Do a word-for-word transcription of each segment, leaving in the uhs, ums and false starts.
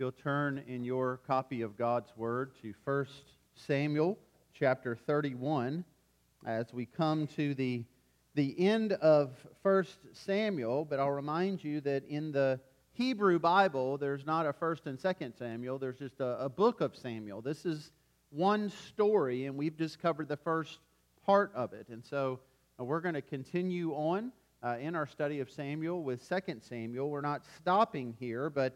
If you'll turn in your copy of God's Word to First Samuel chapter thirty-one, as we come to the, the end of First Samuel, but I'll remind you that in the Hebrew Bible, there's not a First and Second Samuel, there's just a, a book of Samuel. This is one story, and we've just covered the first part of it, and so uh, we're going to continue on uh, in our study of Samuel with Second Samuel. We're not stopping here, but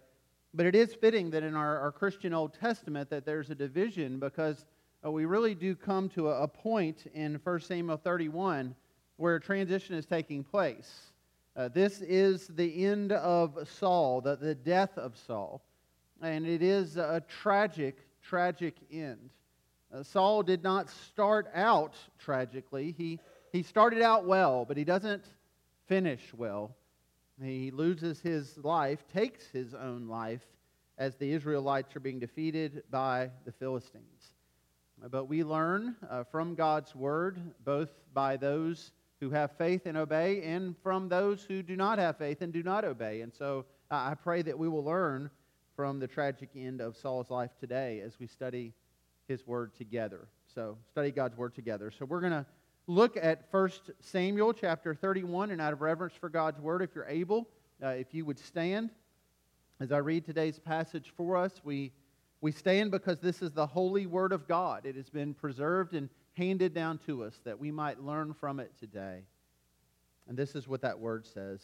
But it is fitting that in our, our Christian Old Testament that there's a division, because uh, we really do come to a, a point in First Samuel thirty-one where a transition is taking place. Uh, this is the end of Saul, the, the death of Saul. And it is a tragic, tragic end. Uh, Saul did not start out tragically. He, he started out well, but he doesn't finish well. He loses his life, takes his own life, as the Israelites are being defeated by the Philistines. But we learn uh, from God's Word, both by those who have faith and obey, and from those who do not have faith and do not obey. And so uh, I pray that we will learn from the tragic end of Saul's life today as we study his Word together. So, study God's Word together. So we're going to look at First Samuel chapter thirty-one, and out of reverence for God's Word, if you're able, uh, if you would stand. As I read today's passage for us, we we stand because this is the holy Word of God. It has been preserved and handed down to us that we might learn from it today. And this is what that Word says.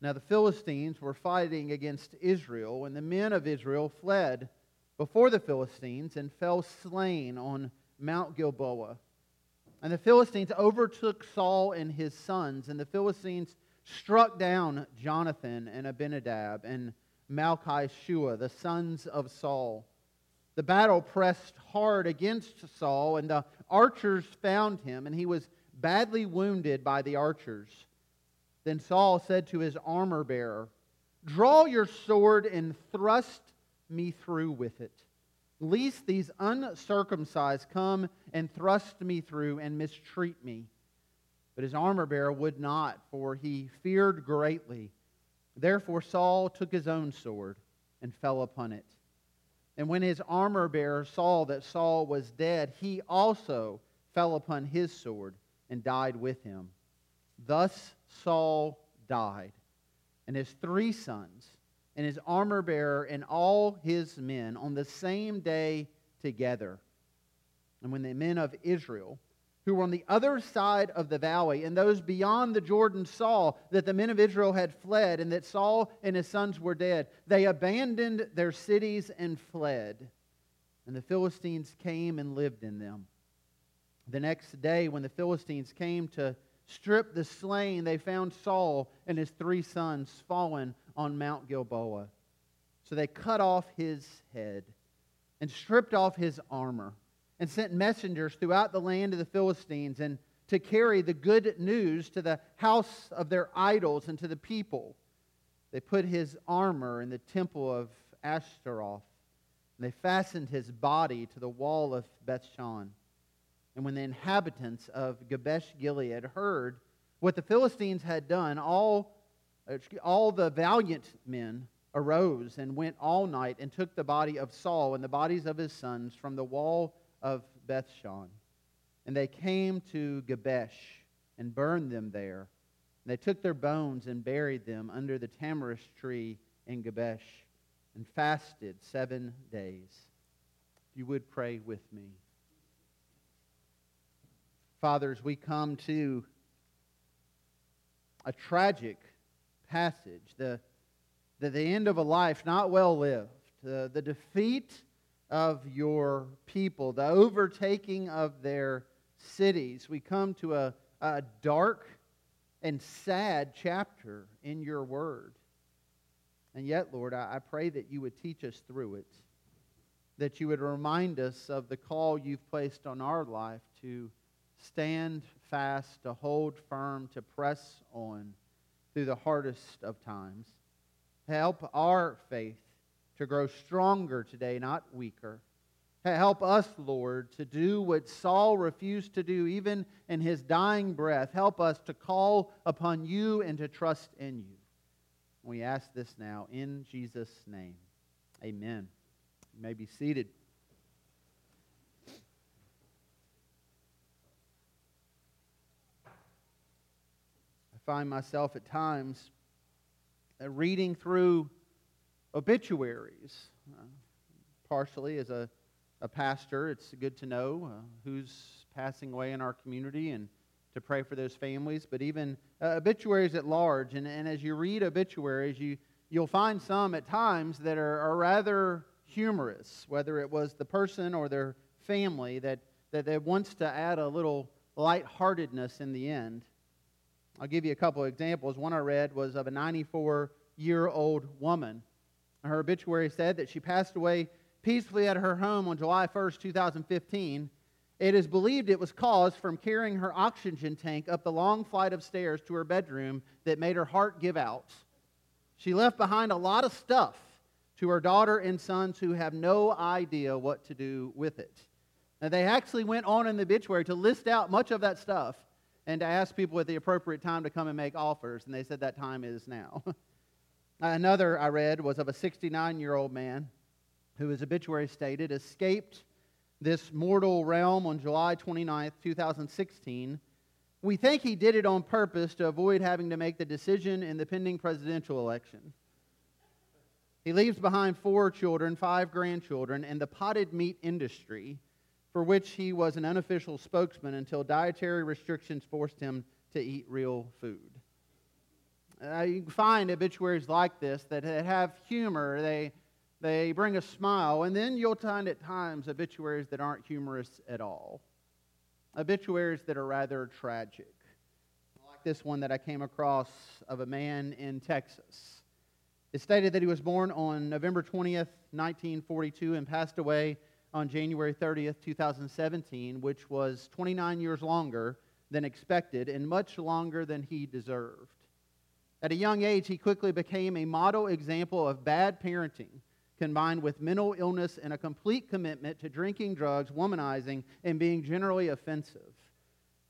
Now the Philistines were fighting against Israel, and the men of Israel fled before the Philistines and fell slain on Mount Gilboa. And the Philistines overtook Saul and his sons, and the Philistines struck down Jonathan and Abinadab and Malchishua, the sons of Saul. The battle pressed hard against Saul, and the archers found him, and he was badly wounded by the archers. Then Saul said to his armor-bearer, "Draw your sword and thrust me through with it, lest these uncircumcised come and thrust me through and mistreat me." But his armor-bearer would not, for he feared greatly. Therefore Saul took his own sword and fell upon it. And when his armor-bearer saw that Saul was dead, he also fell upon his sword and died with him. Thus Saul died, and his three sons, and his armor-bearer, and all his men on the same day together. And when the men of Israel, who were on the other side of the valley, and those beyond the Jordan, saw that the men of Israel had fled, and that Saul and his sons were dead, they abandoned their cities and fled. And the Philistines came and lived in them. The next day, when the Philistines came to strip the slain, they found Saul and his three sons fallen on Mount Gilboa. So they cut off his head and stripped off his armor and sent messengers throughout the land of the Philistines and to carry the good news to the house of their idols and to the people. They put his armor in the temple of Ashtaroth, and they fastened his body to the wall of Bethshan. And when the inhabitants of Jabesh-Gilead heard what the Philistines had done, all All the valiant men arose and went all night and took the body of Saul and the bodies of his sons from the wall of Bethshan. And they came to Jabesh and burned them there. And they took their bones and buried them under the tamarisk tree in Jabesh, and fasted seven days. If you would pray with me. Father, as we come to a tragic passage, the, the the end of a life not well lived, uh, the defeat of your people, the overtaking of their cities. We come to a, a dark and sad chapter in your Word. And yet, Lord, I, I pray that you would teach us through it, that you would remind us of the call you've placed on our life to stand fast, to hold firm, to press on through the hardest of times. Help our faith to grow stronger today, not weaker. Help us, Lord, to do what Saul refused to do even in his dying breath. Help us to call upon you and to trust in you. We ask this now in Jesus' name. Amen. You may be seated. I find myself at times reading through obituaries. Uh, partially as a, a pastor, it's good to know uh, who's passing away in our community and to pray for those families, but even uh, obituaries at large. And, and as you read obituaries, you, you'll find some at times that are, are rather humorous, whether it was the person or their family that, that, that wants to add a little lightheartedness in the end. I'll give you a couple of examples. One I read was of a ninety-four-year-old woman. Her obituary said that she passed away peacefully at her home on July first, two thousand fifteen. It is believed it was caused from carrying her oxygen tank up the long flight of stairs to her bedroom that made her heart give out. She left behind a lot of stuff to her daughter and sons who have no idea what to do with it. Now, they actually went on in the obituary to list out much of that stuff and to ask people at the appropriate time to come and make offers, and they said that time is now. Another I read was of a sixty-nine-year-old man who his obituary stated, escaped this mortal realm on July twenty-ninth, two thousand sixteen. We think he did it on purpose to avoid having to make the decision in the pending presidential election. He leaves behind four children, five grandchildren, and the potted meat industry, for which he was an unofficial spokesman until dietary restrictions forced him to eat real food. Uh, you can find obituaries like this that have humor. They they bring a smile. And then you'll find at times obituaries that aren't humorous at all. Obituaries that are rather tragic. Like this one that I came across of a man in Texas. It stated that he was born on November twentieth, nineteen forty-two and passed away on January thirtieth, two thousand seventeen, which was twenty-nine years longer than expected and much longer than he deserved. At a young age, he quickly became a model example of bad parenting, combined with mental illness and a complete commitment to drinking, drugs, womanizing, and being generally offensive.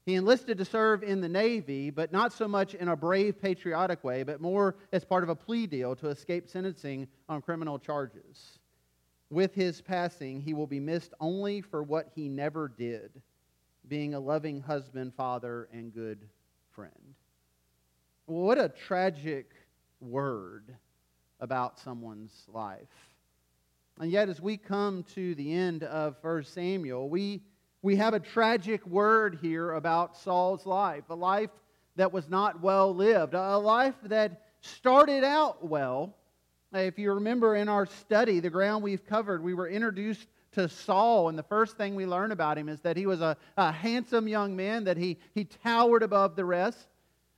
He enlisted to serve in the Navy, but not so much in a brave, patriotic way, but more as part of a plea deal to escape sentencing on criminal charges. With his passing, he will be missed only for what he never did, being a loving husband, father, and good friend. What a tragic word about someone's life. And yet, as we come to the end of First Samuel, we, we have a tragic word here about Saul's life, a life that was not well lived, a life that started out well. If you remember in our study, the ground we've covered, we were introduced to Saul, and the first thing we learn about him is that he was a, a handsome young man, that he, he towered above the rest.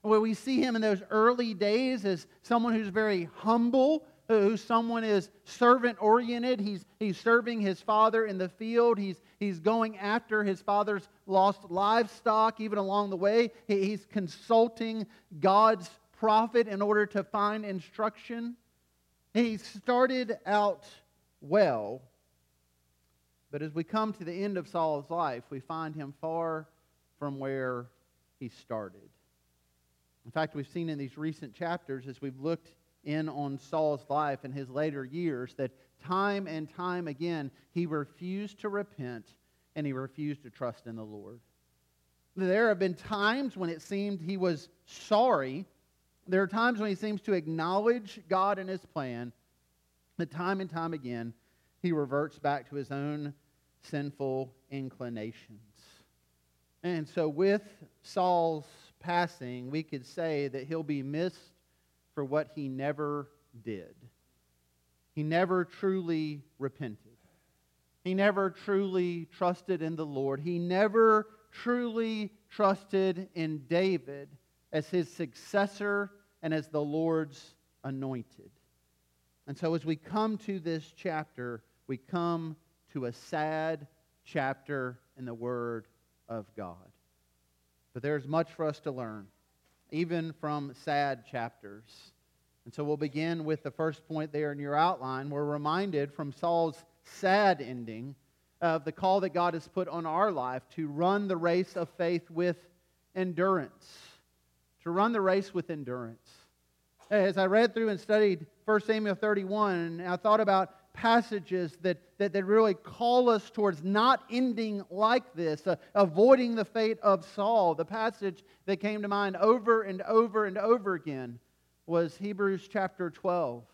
Where we see him in those early days as someone who's very humble, who someone is servant-oriented. He's, he's serving his father in the field. He's, he's going after his father's lost livestock. Even along the way, he's consulting God's prophet in order to find instruction. He started out well, but as we come to the end of Saul's life, we find him far from where he started. In fact, we've seen in these recent chapters, as we've looked in on Saul's life in his later years, that time and time again, he refused to repent and he refused to trust in the Lord. There have been times when it seemed he was sorry. There are times when he seems to acknowledge God and his plan. But time and time again, he reverts back to his own sinful inclinations. And so with Saul's passing, we could say that he'll be missed for what he never did. He never truly repented. He never truly trusted in the Lord. He never truly trusted in David as his successor and as the Lord's anointed. And so as we come to this chapter, we come to a sad chapter in the Word of God. But there's much for us to learn, even from sad chapters. And so we'll begin with the first point there in your outline. We're reminded from Saul's sad ending of the call that God has put on our life to run the race of faith with endurance. To run the race with endurance. as I read through and studied First Samuel thirty-one, I thought about passages that, that, that really call us towards not ending like this, uh, avoiding the fate of Saul. The passage that came to mind over and over and over again was Hebrews chapter twelve.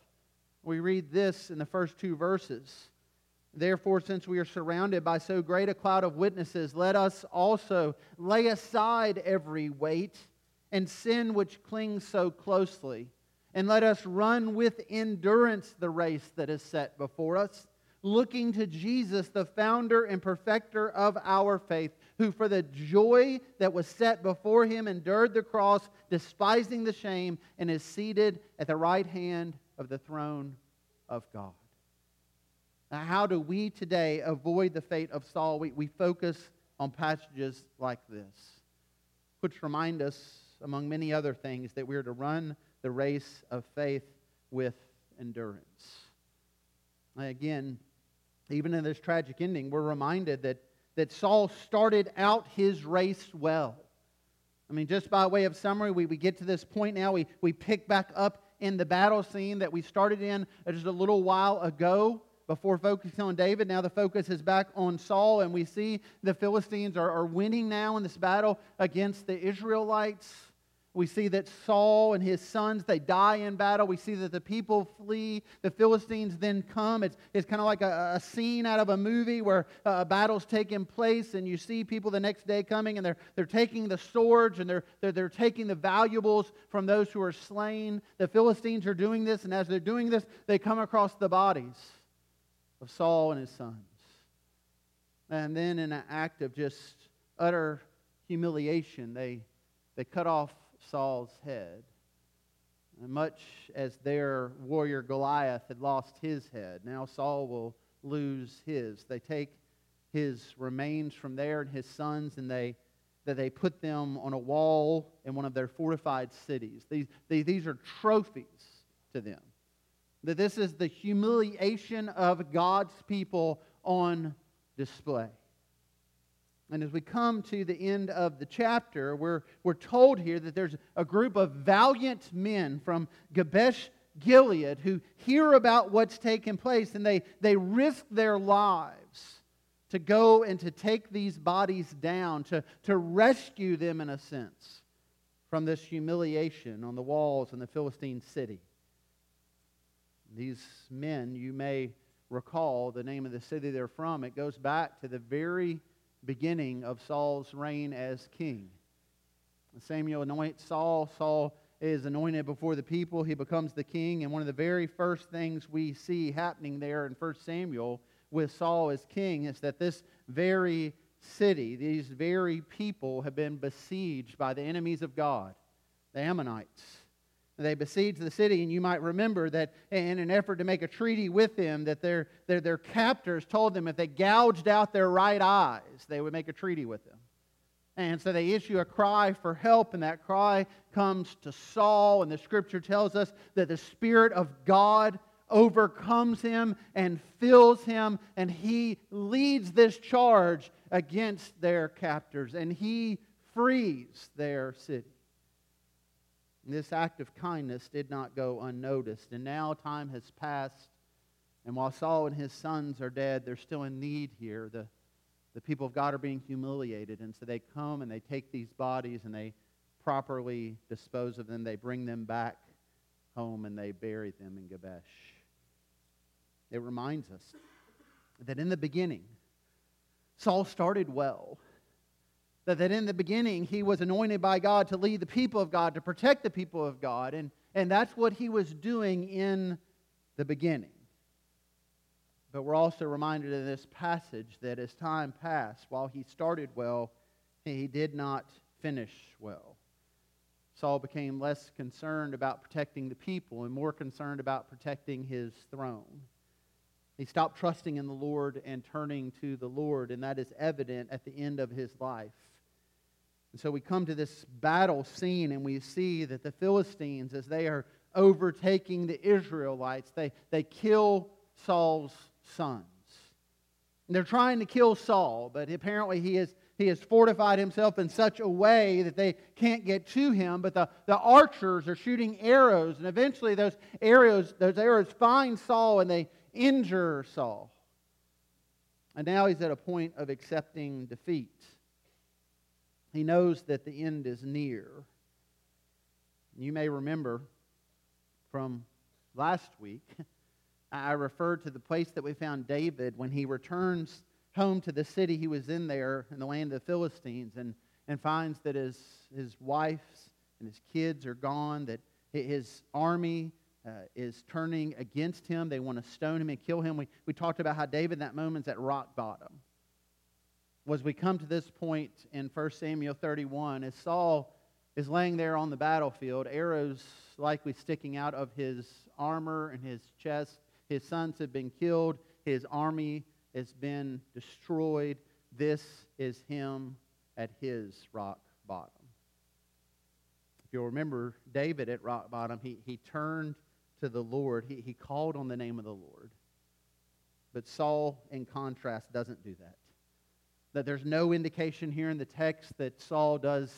We read this in the first two verses. Therefore, since we are surrounded by so great a cloud of witnesses, let us also lay aside every weight and sin which clings so closely. And let us run with endurance the race that is set before us, looking to Jesus, the founder and perfecter of our faith, who for the joy that was set before him endured the cross, despising the shame, and is seated at the right hand of the throne of God. Now, how do we today avoid the fate of Saul? We, we focus on passages like this, which remind us, among many other things, that we are to run the race of faith with endurance. Again, even in this tragic ending, we're reminded that, that Saul started out his race well. I mean, just by way of summary, we, we get to this point now. We, we pick back up in the battle scene that we started in just a little while ago before focusing on David. Now the focus is back on Saul, and we see the Philistines are, are winning now in this battle against the Israelites. We see that Saul and his sons, they die in battle. We see that the people flee. The Philistines then come. It's, it's kind of like a, a scene out of a movie where uh, a battle's taking place, and you see people the next day coming, and they're they're taking the swords, and they're, they're, they're taking the valuables from those who are slain. The Philistines are doing this, and as they're doing this, they come across the bodies of Saul and his sons. And then in an act of just utter humiliation, they they cut off Saul's head. And much as their warrior Goliath had lost his head, now Saul will lose his. They take his remains from there and his sons, and they that they put them on a wall in one of their fortified cities. These, these are trophies to them. That this is the humiliation of God's people on display. And as we come to the end of the chapter, we're, we're told here that there's a group of valiant men from Jabesh-Gilead who hear about what's taken place, and they, they risk their lives to go and to take these bodies down, to, to rescue them, in a sense, from this humiliation on the walls in the Philistine city. These men, you may recall the name of the city they're from. It goes back to the very beginning of Saul's reign as king. Samuel anoints Saul. Saul is anointed before the people. He becomes the king. And one of the very first things we see happening there in First Samuel with Saul as king is that this very city, these very people have been besieged by the enemies of God, the Ammonites. They besiege the city, and you might remember that in an effort to make a treaty with them, that their, their, their captors told them if they gouged out their right eyes, they would make a treaty with them. And so they issue a cry for help, and that cry comes to Saul, and the Scripture tells us that the Spirit of God overcomes him and fills him, and he leads this charge against their captors, and he frees their city. This act of kindness did not go unnoticed. And now time has passed, and while Saul and his sons are dead, they're still in need here. The, the people of God are being humiliated, and so they come and they take these bodies and they properly dispose of them. They bring them back home and they bury them in Jabesh. It reminds us that in the beginning, Saul started well. That in the beginning he was anointed by God to lead the people of God, to protect the people of God. And, and that's what he was doing in the beginning. But we're also reminded in this passage that as time passed, while he started well, he did not finish well. Saul became less concerned about protecting the people and more concerned about protecting his throne. He stopped trusting in the Lord and turning to the Lord, and that is evident at the end of his life. And so we come to this battle scene, and we see that the Philistines, as they are overtaking the Israelites, they, they kill Saul's sons. And they're trying to kill Saul, but apparently he is he has fortified himself in such a way that they can't get to him. But the, the archers are shooting arrows, and eventually those arrows, those arrows find Saul and they injure Saul. And now he's at a point of accepting defeat. He knows that the end is near. You may remember from last week, I referred to the place that we found David when he returns home to the city he was in there in the land of the Philistines, and, and finds that his, his wife's and his kids are gone, that his army uh, is turning against him. They want to stone him and kill him. We, we talked about how David in that moment's at rock bottom. Was we come to this point in First Samuel thirty-one, as Saul is laying there on the battlefield, arrows likely sticking out of his armor and his chest. His sons have been killed. His army has been destroyed. This is him at his rock bottom. If you'll remember David at rock bottom, he, he turned to the Lord. He, he called on the name of the Lord. But Saul, in contrast, doesn't do that. That there's no indication here in the text that Saul does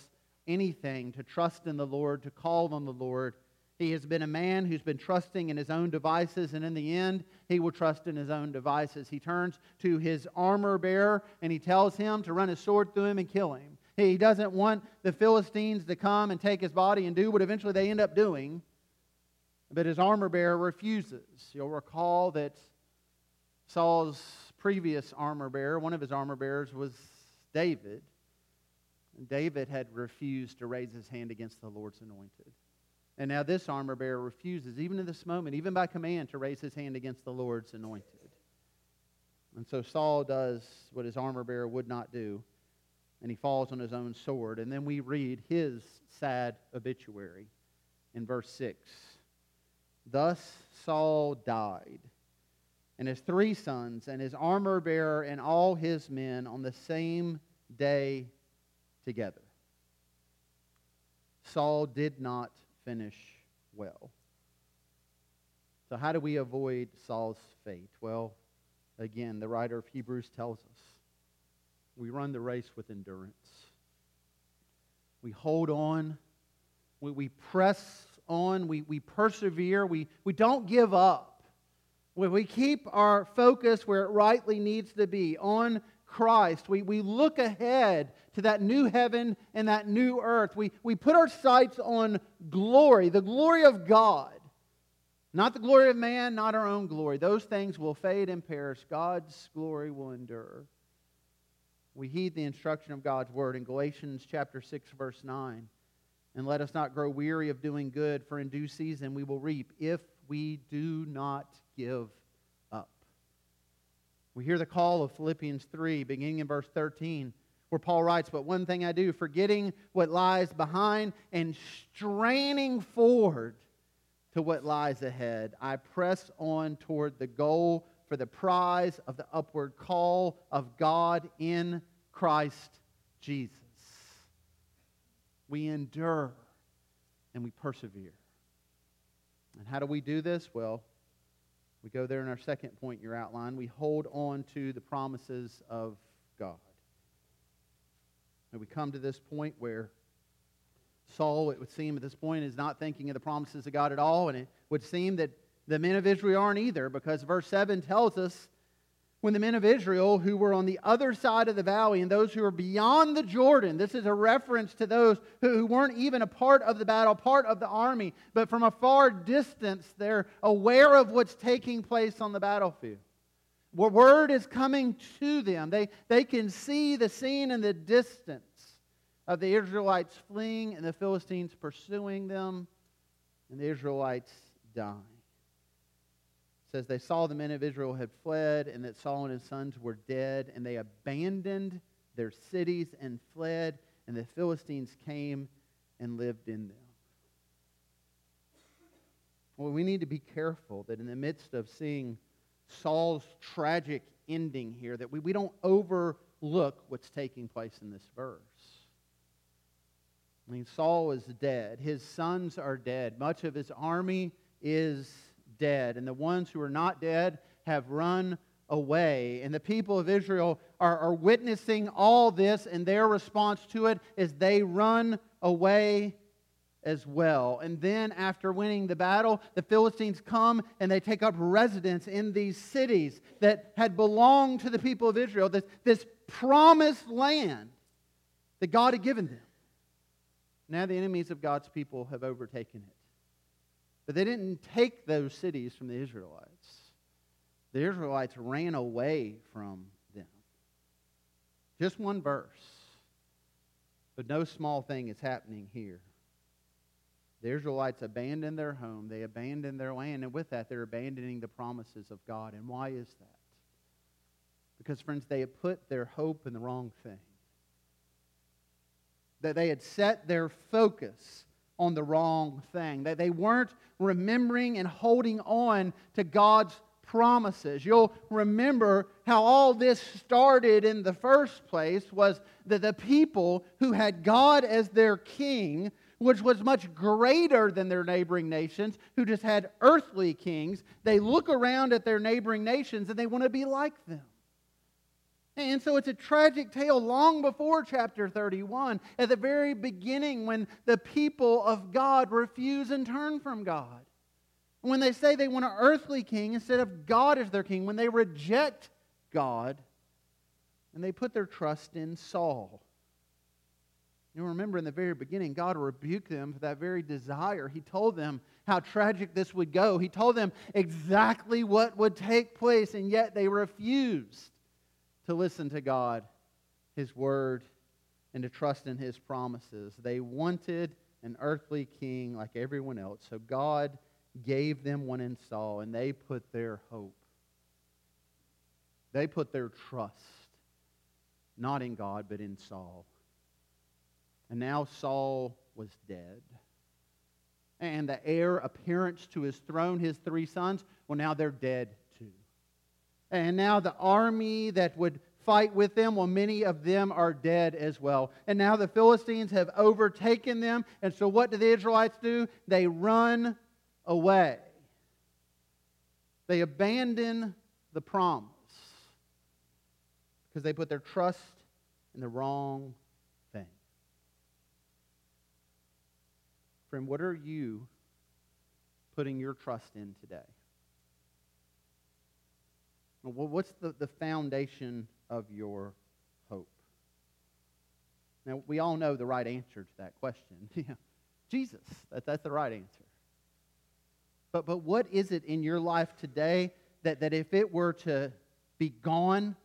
anything to trust in the Lord, to call on the Lord. He has been a man who's been trusting in his own devices, and in the end, he will trust in his own devices. He turns to his armor bearer, and he tells him to run his sword through him and kill him. He doesn't want the Philistines to come and take his body and do what eventually they end up doing, but his armor bearer refuses. You'll recall that Saul's previous armor bearer, one of his armor bearers, was David. David had refused to raise his hand against the Lord's anointed. And now this armor bearer refuses, even in this moment, even by command, to raise his hand against the Lord's anointed. And so Saul does what his armor bearer would not do, and he falls on his own sword. And then we read his sad obituary in verse six. Thus Saul died, and his three sons, and his armor bearer, and all his men on the same day together. Saul did not finish well. So how do we avoid Saul's fate? Well, again, the writer of Hebrews tells us we run the race with endurance. We hold on. We, we press on. We, we persevere. We, we don't give up. When we keep our focus where it rightly needs to be, on Christ. We, we look ahead to that new heaven and that new earth. We, we put our sights on glory, the glory of God. Not the glory of man, not our own glory. Those things will fade and perish. God's glory will endure. We heed the instruction of God's word in Galatians chapter six, verse nine. And let us not grow weary of doing good, for in due season we will reap if we do not give. We hear the call of Philippians three, beginning in verse thirteen, where Paul writes, "But one thing I do, forgetting what lies behind and straining forward to what lies ahead, I press on toward the goal for the prize of the upward call of God in Christ Jesus." We endure and we persevere. And how do we do this? Well, we go there in our second point in your outline. We hold on to the promises of God. And we come to this point where Saul, it would seem at this point, is not thinking of the promises of God at all. And it would seem that the men of Israel aren't either, because verse seven tells us, when the men of Israel who were on the other side of the valley and those who were beyond the Jordan, this is a reference to those who weren't even a part of the battle, part of the army, but from a far distance, they're aware of what's taking place on the battlefield. Word is coming to them. They, they can see the scene in the distance of the Israelites fleeing and the Philistines pursuing them and the Israelites dying. It says, they saw the men of Israel had fled and that Saul and his sons were dead, and they abandoned their cities and fled, and the Philistines came and lived in them. Well, we need to be careful that in the midst of seeing Saul's tragic ending here, that we, we don't overlook what's taking place in this verse. I mean, Saul is dead. His sons are dead. Much of his army is dead, and the ones who are not dead have run away. And the people of Israel are, are witnessing all this, and their response to it is they run away as well. And then after winning the battle, the Philistines come and they take up residence in these cities that had belonged to the people of Israel, this, this promised land that God had given them. Now the enemies of God's people have overtaken it. But they didn't take those cities from the Israelites. The Israelites ran away from them. Just one verse. But no small thing is happening here. The Israelites abandoned their home. They abandoned their land. And with that, they're abandoning the promises of God. And why is that? Because, friends, they had put their hope in the wrong thing. That they had set their focus on the wrong thing. That they weren't remembering and holding on to God's promises. You'll remember how all this started in the first place was that the people who had God as their king, which was much greater than their neighboring nations, who just had earthly kings, they look around at their neighboring nations and they want to be like them. And so it's a tragic tale long before chapter thirty-one, at the very beginning when the people of God refuse and turn from God. When they say they want an earthly king instead of God as their king, when they reject God and they put their trust in Saul. You remember in the very beginning, God rebuked them for that very desire. He told them how tragic this would go. He told them exactly what would take place, and yet they refused to listen to God, His Word, and to trust in His promises. They wanted an earthly king like everyone else. So God gave them one in Saul, and they put their hope. They put their trust, not in God, but in Saul. And now Saul was dead. And the heir apparent to his throne, his three sons, well, now they're dead. And now the army that would fight with them, well, many of them are dead as well. And now the Philistines have overtaken them. And so what do the Israelites do? They run away. They abandon the promise because they put their trust in the wrong thing. Friend, what are you putting your trust in today? Well, what's the, the foundation of your hope? Now, we all know the right answer to that question. Yeah. Jesus, that, that's the right answer. But but what is it in your life today that, that if it were to be gone,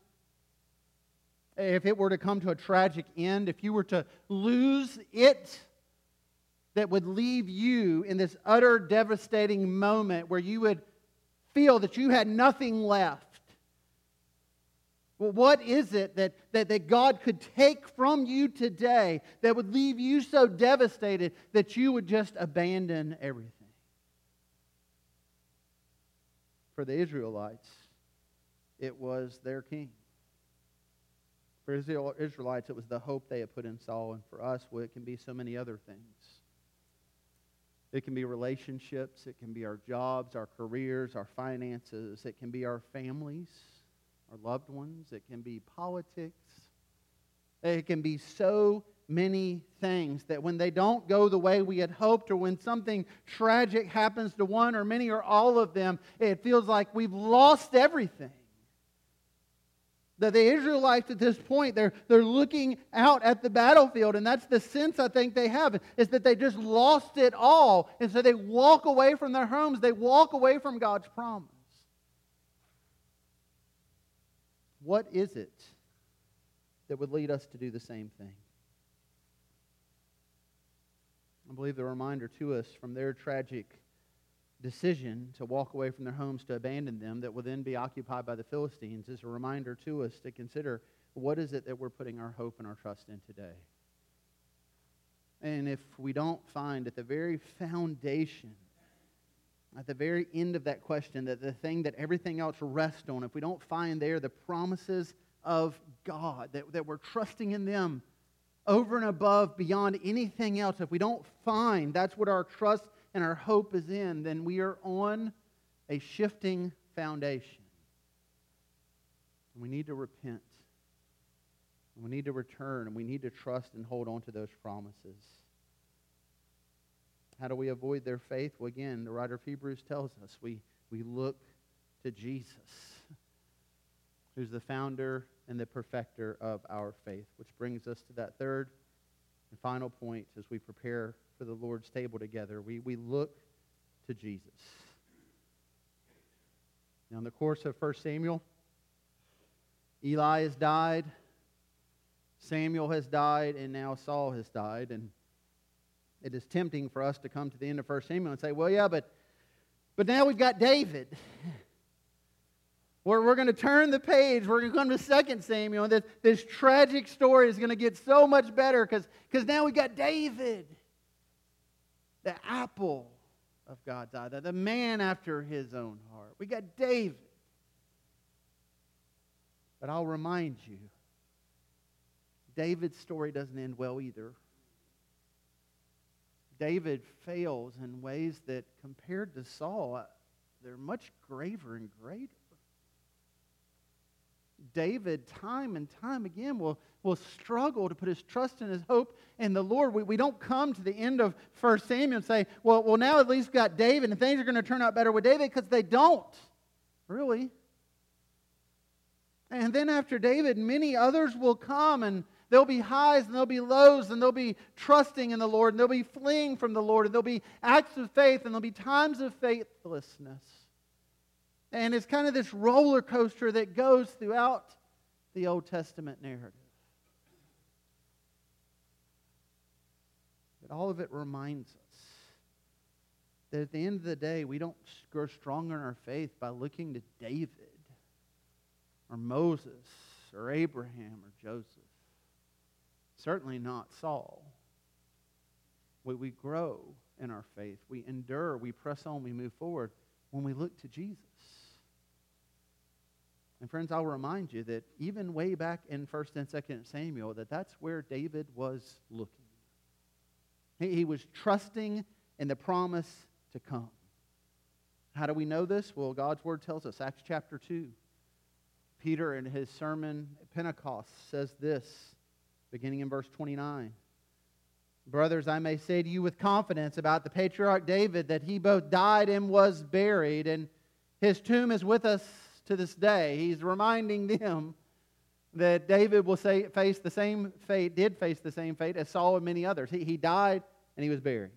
if it were to come to a tragic end, if you were to lose it, that would leave you in this utter devastating moment where you would feel that you had nothing left? Well, what is it that, that, that God could take from you today that would leave you so devastated that you would just abandon everything? For the Israelites, it was their king. For Israel, Israelites, it was the hope they had put in Saul. And for us, well, it can be so many other things. It can be relationships. It can be our jobs, our careers, our finances. It can be our families, our loved ones. It can be politics. It can be so many things that when they don't go the way we had hoped, or when something tragic happens to one or many or all of them, it feels like we've lost everything. That the Israelites at this point, they're, they're looking out at the battlefield, and that's the sense I think they have, is that they just lost it all. And so they walk away from their homes. They walk away from God's promise. What is it that would lead us to do the same thing? I believe the reminder to us from their tragic decision to walk away from their homes, to abandon them, that will then be occupied by the Philistines, is a reminder to us to consider, what is it that we're putting our hope and our trust in today? And if we don't find at the very foundation, at the very end of that question, that the thing that everything else rests on, if we don't find there the promises of God, that, that we're trusting in them over and above, beyond anything else, if we don't find that's what our trust and our hope is in, then we are on a shifting foundation. And we need to repent. And we need to return, and we need to trust and hold on to those promises. How do we avoid their faith? Well, again, the writer of Hebrews tells us we, we look to Jesus, who's the founder and the perfecter of our faith, which brings us to that third and final point as we prepare for the Lord's table together. We, we look to Jesus. Now, in the course of First Samuel, Eli has died, Samuel has died, and now Saul has died. And it is tempting for us to come to the end of First Samuel and say, well, yeah, but, but now we've got David. We're, we're going to turn the page. We're going to come to Second Samuel. And this, this tragic story is going to get so much better because now we've got David, the apple of God's eye, the, the man after his own heart. We got David. But I'll remind you, David's story doesn't end well either. David fails in ways that, compared to Saul, they're much graver and greater. David, time and time again, will, will struggle to put his trust and his hope in the Lord. We, we don't come to the end of First Samuel and say, well, well, now at least we've got David, and things are going to turn out better with David, because they don't, really. And then after David, many others will come, and there'll be highs and there'll be lows, and there'll be trusting in the Lord, and there'll be fleeing from the Lord, and there'll be acts of faith, and there'll be times of faithlessness. And it's kind of this roller coaster that goes throughout the Old Testament narrative. But all of it reminds us that at the end of the day, we don't grow stronger in our faith by looking to David or Moses or Abraham or Joseph. Certainly not Saul. We, we grow in our faith. We endure. We press on. We move forward when we look to Jesus. And friends, I'll remind you that even way back in First and Second Samuel, that that's where David was looking. He, he was trusting in the promise to come. How do we know this? Well, God's Word tells us. Acts chapter two. Peter, in his sermon at Pentecost, says this, beginning in verse twenty-nine. Brothers, I may say to you with confidence about the patriarch David that he both died and was buried, and his tomb is with us to this day. He's reminding them that David will say, face the same fate, did face the same fate as Saul and many others. He, he died and he was buried.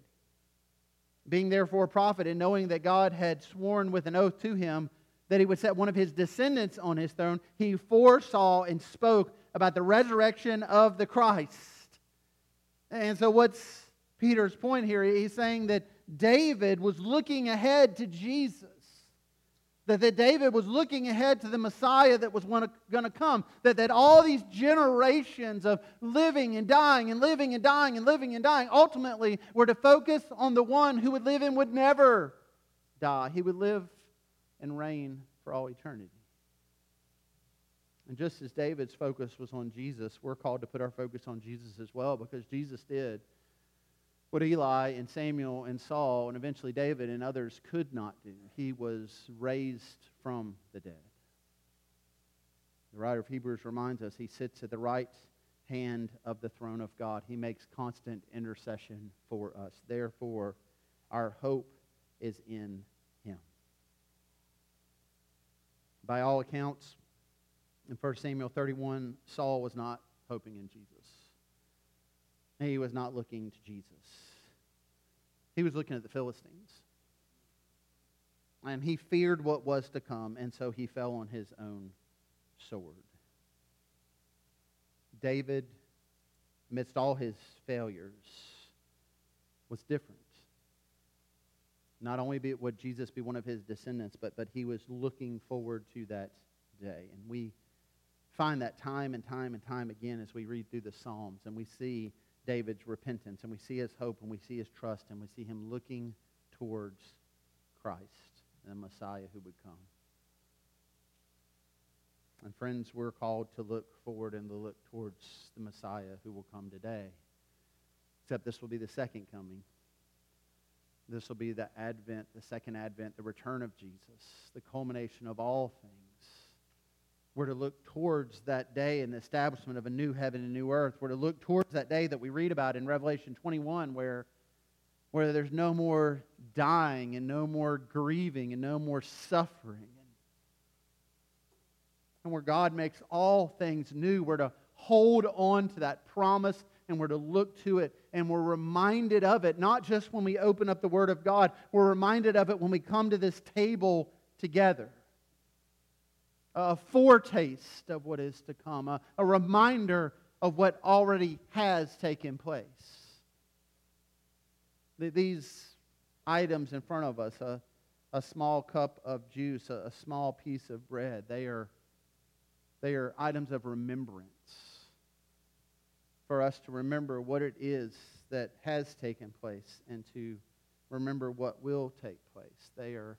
Being therefore a prophet, and knowing that God had sworn with an oath to him that he would set one of his descendants on his throne, he foresaw and spoke about the resurrection of the Christ. And so what's Peter's point here? He's saying that David was looking ahead to Jesus. That, that David was looking ahead to the Messiah that was going to come. That, that all these generations of living and dying and living and dying and living and dying ultimately were to focus on the one who would live and would never die. He would live and reign for all eternity. And just as David's focus was on Jesus, we're called to put our focus on Jesus as well, because Jesus did what Eli and Samuel and Saul and eventually David and others could not do. He was raised from the dead. The writer of Hebrews reminds us he sits at the right hand of the throne of God. He makes constant intercession for us. Therefore, our hope is in him. By all accounts, in First Samuel thirty-one, Saul was not hoping in Jesus. He was not looking to Jesus. He was looking at the Philistines. And he feared what was to come, and so he fell on his own sword. David, amidst all his failures, was different. Not only would Jesus be one of his descendants, but, but he was looking forward to that day. And we find that time and time and time again as we read through the Psalms, and we see David's repentance, and we see his hope, and we see his trust, and we see him looking towards Christ, the Messiah who would come. And friends, we're called to look forward and to look towards the Messiah who will come today, except this will be the second coming. This will be the advent, the second advent, the return of Jesus, the culmination of all things. We're to look towards that day and the establishment of a new heaven and new earth. We're to look towards that day that we read about in Revelation twenty-one where, where there's no more dying and no more grieving and no more suffering. And where God makes all things new, we're to hold on to that promise and we're to look to it, and we're reminded of it, not just when we open up the Word of God, we're reminded of it when we come to this table together. A foretaste of what is to come, a, a reminder of what already has taken place. These items in front of us, a, a small cup of juice, a, a small piece of bread, they are, they are items of remembrance. For us to remember what it is that has taken place and to remember what will take place. They are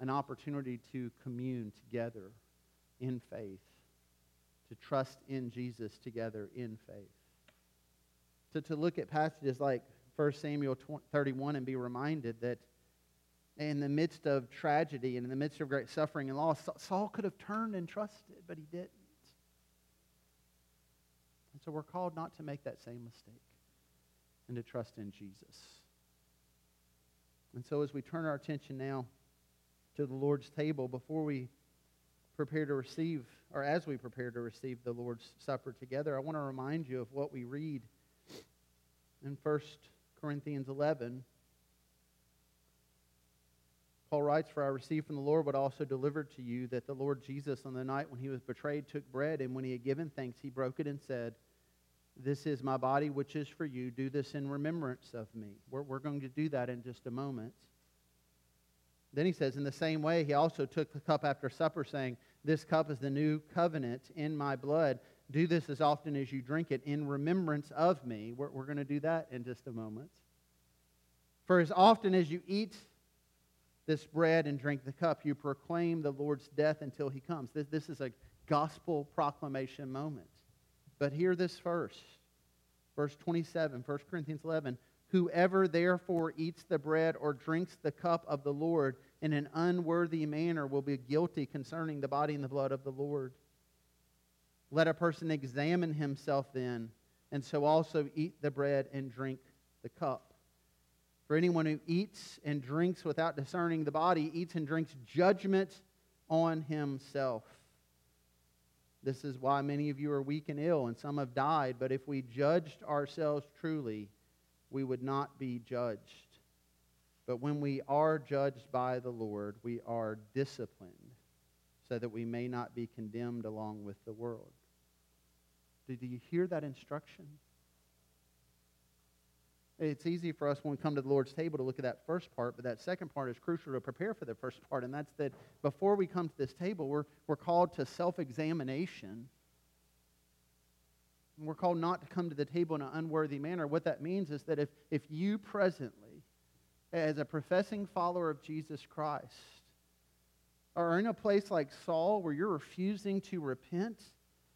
an opportunity to commune together in faith, to trust in Jesus together in faith. To, to look at passages like First Samuel thirty-one and be reminded that in the midst of tragedy and in the midst of great suffering and loss, Saul could have turned and trusted, but he didn't. And so we're called not to make that same mistake and to trust in Jesus. And so as we turn our attention now to the Lord's table, before we prepare to receive, or as we prepare to receive the Lord's Supper together, I want to remind you of what we read in First Corinthians eleven. Paul writes, "For I received from the Lord what I also delivered to you, that the Lord Jesus on the night when he was betrayed took bread, and when he had given thanks, he broke it and said, 'This is my body which is for you. Do this in remembrance of me.'" We're, we're going to do that in just a moment. Then he says, "In the same way he also took the cup after supper, saying, 'This cup is the new covenant in my blood. Do this as often as you drink it in remembrance of me.'" We're, we're going to do that in just a moment. "For as often as you eat this bread and drink the cup, you proclaim the Lord's death until he comes." This, this is a gospel proclamation moment. But hear this first. Verse twenty-seven, First Corinthians eleven. "Whoever therefore eats the bread or drinks the cup of the Lord in an unworthy manner will be guilty concerning the body and the blood of the Lord. Let a person examine himself then, and so also eat the bread and drink the cup. For anyone who eats and drinks without discerning the body eats and drinks judgment on himself. This is why many of you are weak and ill, and some have died. But if we judged ourselves truly, we would not be judged. But when we are judged by the Lord, we are disciplined, so that we may not be condemned along with the world." Do you hear that instruction? It's easy for us when we come to the Lord's table to look at that first part, but that second part is crucial to prepare for the first part, and that's that before we come to this table, we're, we're called to self-examination. And we're called not to come to the table in an unworthy manner. What that means is that if, if you presently, as a professing follower of Jesus Christ, are in a place like Saul where you're refusing to repent,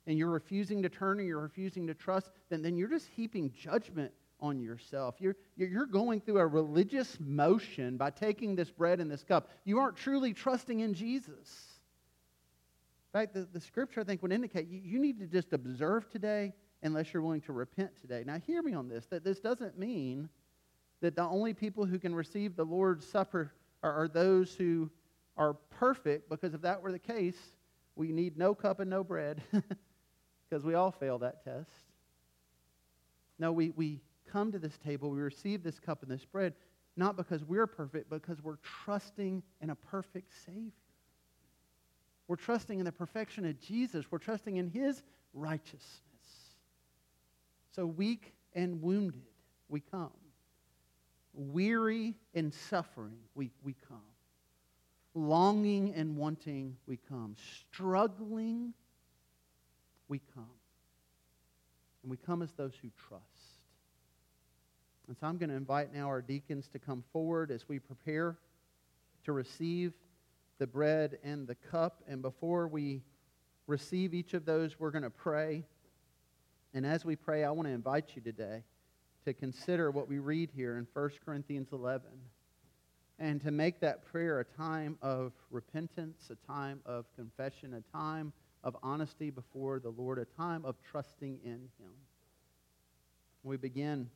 and you're refusing to turn, and you're refusing to trust, then, then you're just heaping judgment on yourself. You're, you're going through a religious motion by taking this bread and this cup. You aren't truly trusting in Jesus. In fact, the, the scripture, I think, would indicate you, you need to just observe today unless you're willing to repent today. Now, hear me on this, that this doesn't mean that the only people who can receive the Lord's Supper are, are those who are perfect, because if that were the case, we need no cup and no bread because we all fail that test. No, we we... come to this table, we receive this cup and this bread, not because we're perfect, because we're trusting in a perfect Savior. We're trusting in the perfection of Jesus. We're trusting in His righteousness. So weak and wounded, we come. Weary and suffering, we, we come. Longing and wanting, we come. Struggling, we come. And we come as those who trust. And so I'm going to invite now our deacons to come forward as we prepare to receive the bread and the cup. And before we receive each of those, we're going to pray. And as we pray, I want to invite you today to consider what we read here in First Corinthians eleven. and to make that prayer a time of repentance, a time of confession, a time of honesty before the Lord, a time of trusting in Him. We begin